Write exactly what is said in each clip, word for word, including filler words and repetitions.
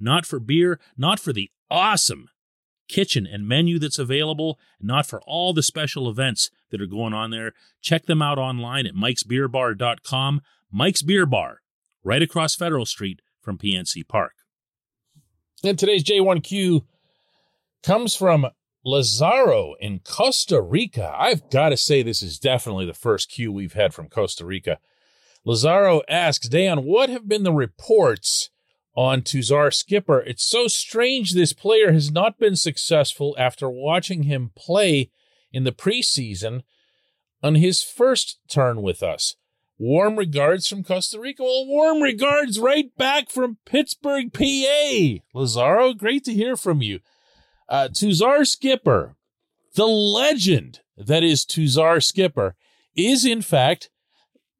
not for beer, not for the awesome kitchen and menu that's available, not for all the special events that are going on there. Check them out online at mikes beer bar dot com. Mike's Beer Bar, right across Federal Street from P N C Park. And today's J one Q comes from Lazaro in Costa Rica. I've got to say this is definitely the first Q we've had from Costa Rica. Lazaro asks, Dan, what have been the reports on Tuzar Skipper? It's so strange this player has not been successful after watching him play in the preseason on his first turn with us. Warm regards from Costa Rica. Well, warm regards right back from Pittsburgh, P A. Lazaro, great to hear from you. Uh, Tuzar Skipper, the legend that is Tuzar Skipper, is in fact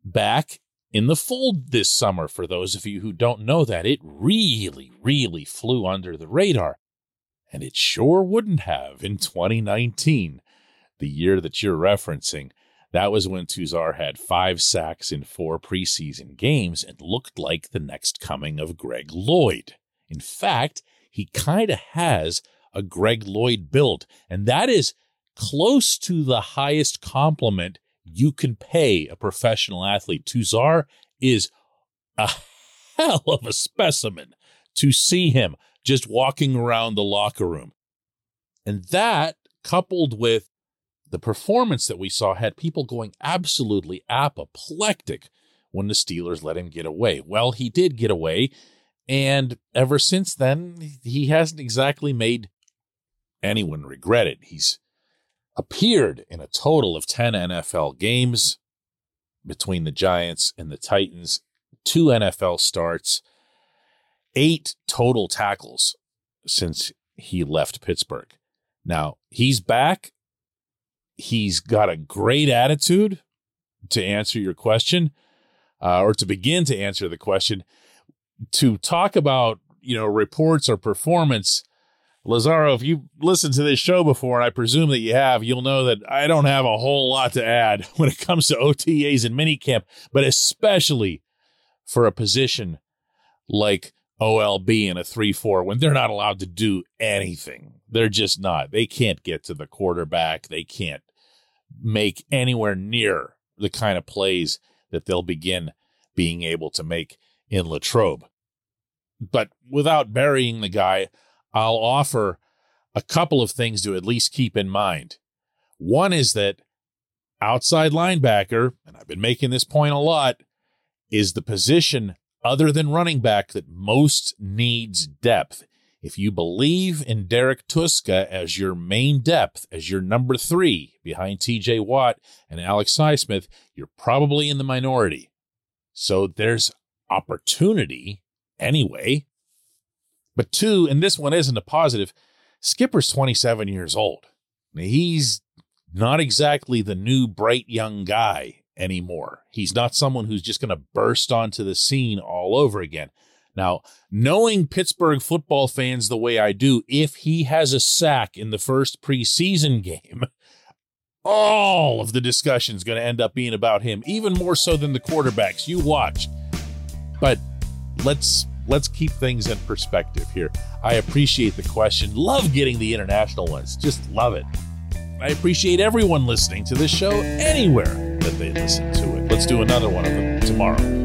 back in the fold this summer. For those of you who don't know that, it really, really flew under the radar. And it sure wouldn't have in twenty nineteen, the year that you're referencing. That was when Tuzar had five sacks in four preseason games and looked like the next coming of Greg Lloyd. In fact, he kind of has a Greg Lloyd build, and that is close to the highest compliment you can pay a professional athlete. Tuzar is a hell of a specimen to see him just walking around the locker room. And that, coupled with the performance that we saw, had people going absolutely apoplectic when the Steelers let him get away. Well, he did get away, and ever since then, he hasn't exactly made anyone regret it. He's appeared in a total of ten N F L games between the Giants and the Titans, two N F L starts, eight total tackles since he left Pittsburgh. Now, he's back. He's got a great attitude, to answer your question, uh, or to begin to answer the question. To talk about, you know, reports or performance, Lazaro, if you listened to this show before, and I presume that you have, you'll know that I don't have a whole lot to add when it comes to O T As and minicamp, but especially for a position like O L B in a three four, when they're not allowed to do anything. They're just not. They can't get to the quarterback. They can't make anywhere near the kind of plays that they'll begin being able to make in La Trobe. But without burying the guy, I'll offer a couple of things to at least keep in mind. One is that outside linebacker, and I've been making this point a lot, is the position other than running back that most needs depth. If you believe in Derek Tuszak as your main depth, as your number three behind T J. Watt and Alex Highsmith, you're probably in the minority. So there's opportunity anyway. But two, and this one isn't a positive, Skipper's twenty-seven years old. He's not exactly the new bright young guy anymore. He's not someone who's just going to burst onto the scene all over again. Now, knowing Pittsburgh football fans the way I do, if he has a sack in the first preseason game, all of the discussion is going to end up being about him, even more so than the quarterbacks. You watch. But let's let's keep things in perspective here. I appreciate the question. Love getting the international ones. Just love it. I appreciate everyone listening to this show anywhere that they listen to it. Let's do another one of them tomorrow.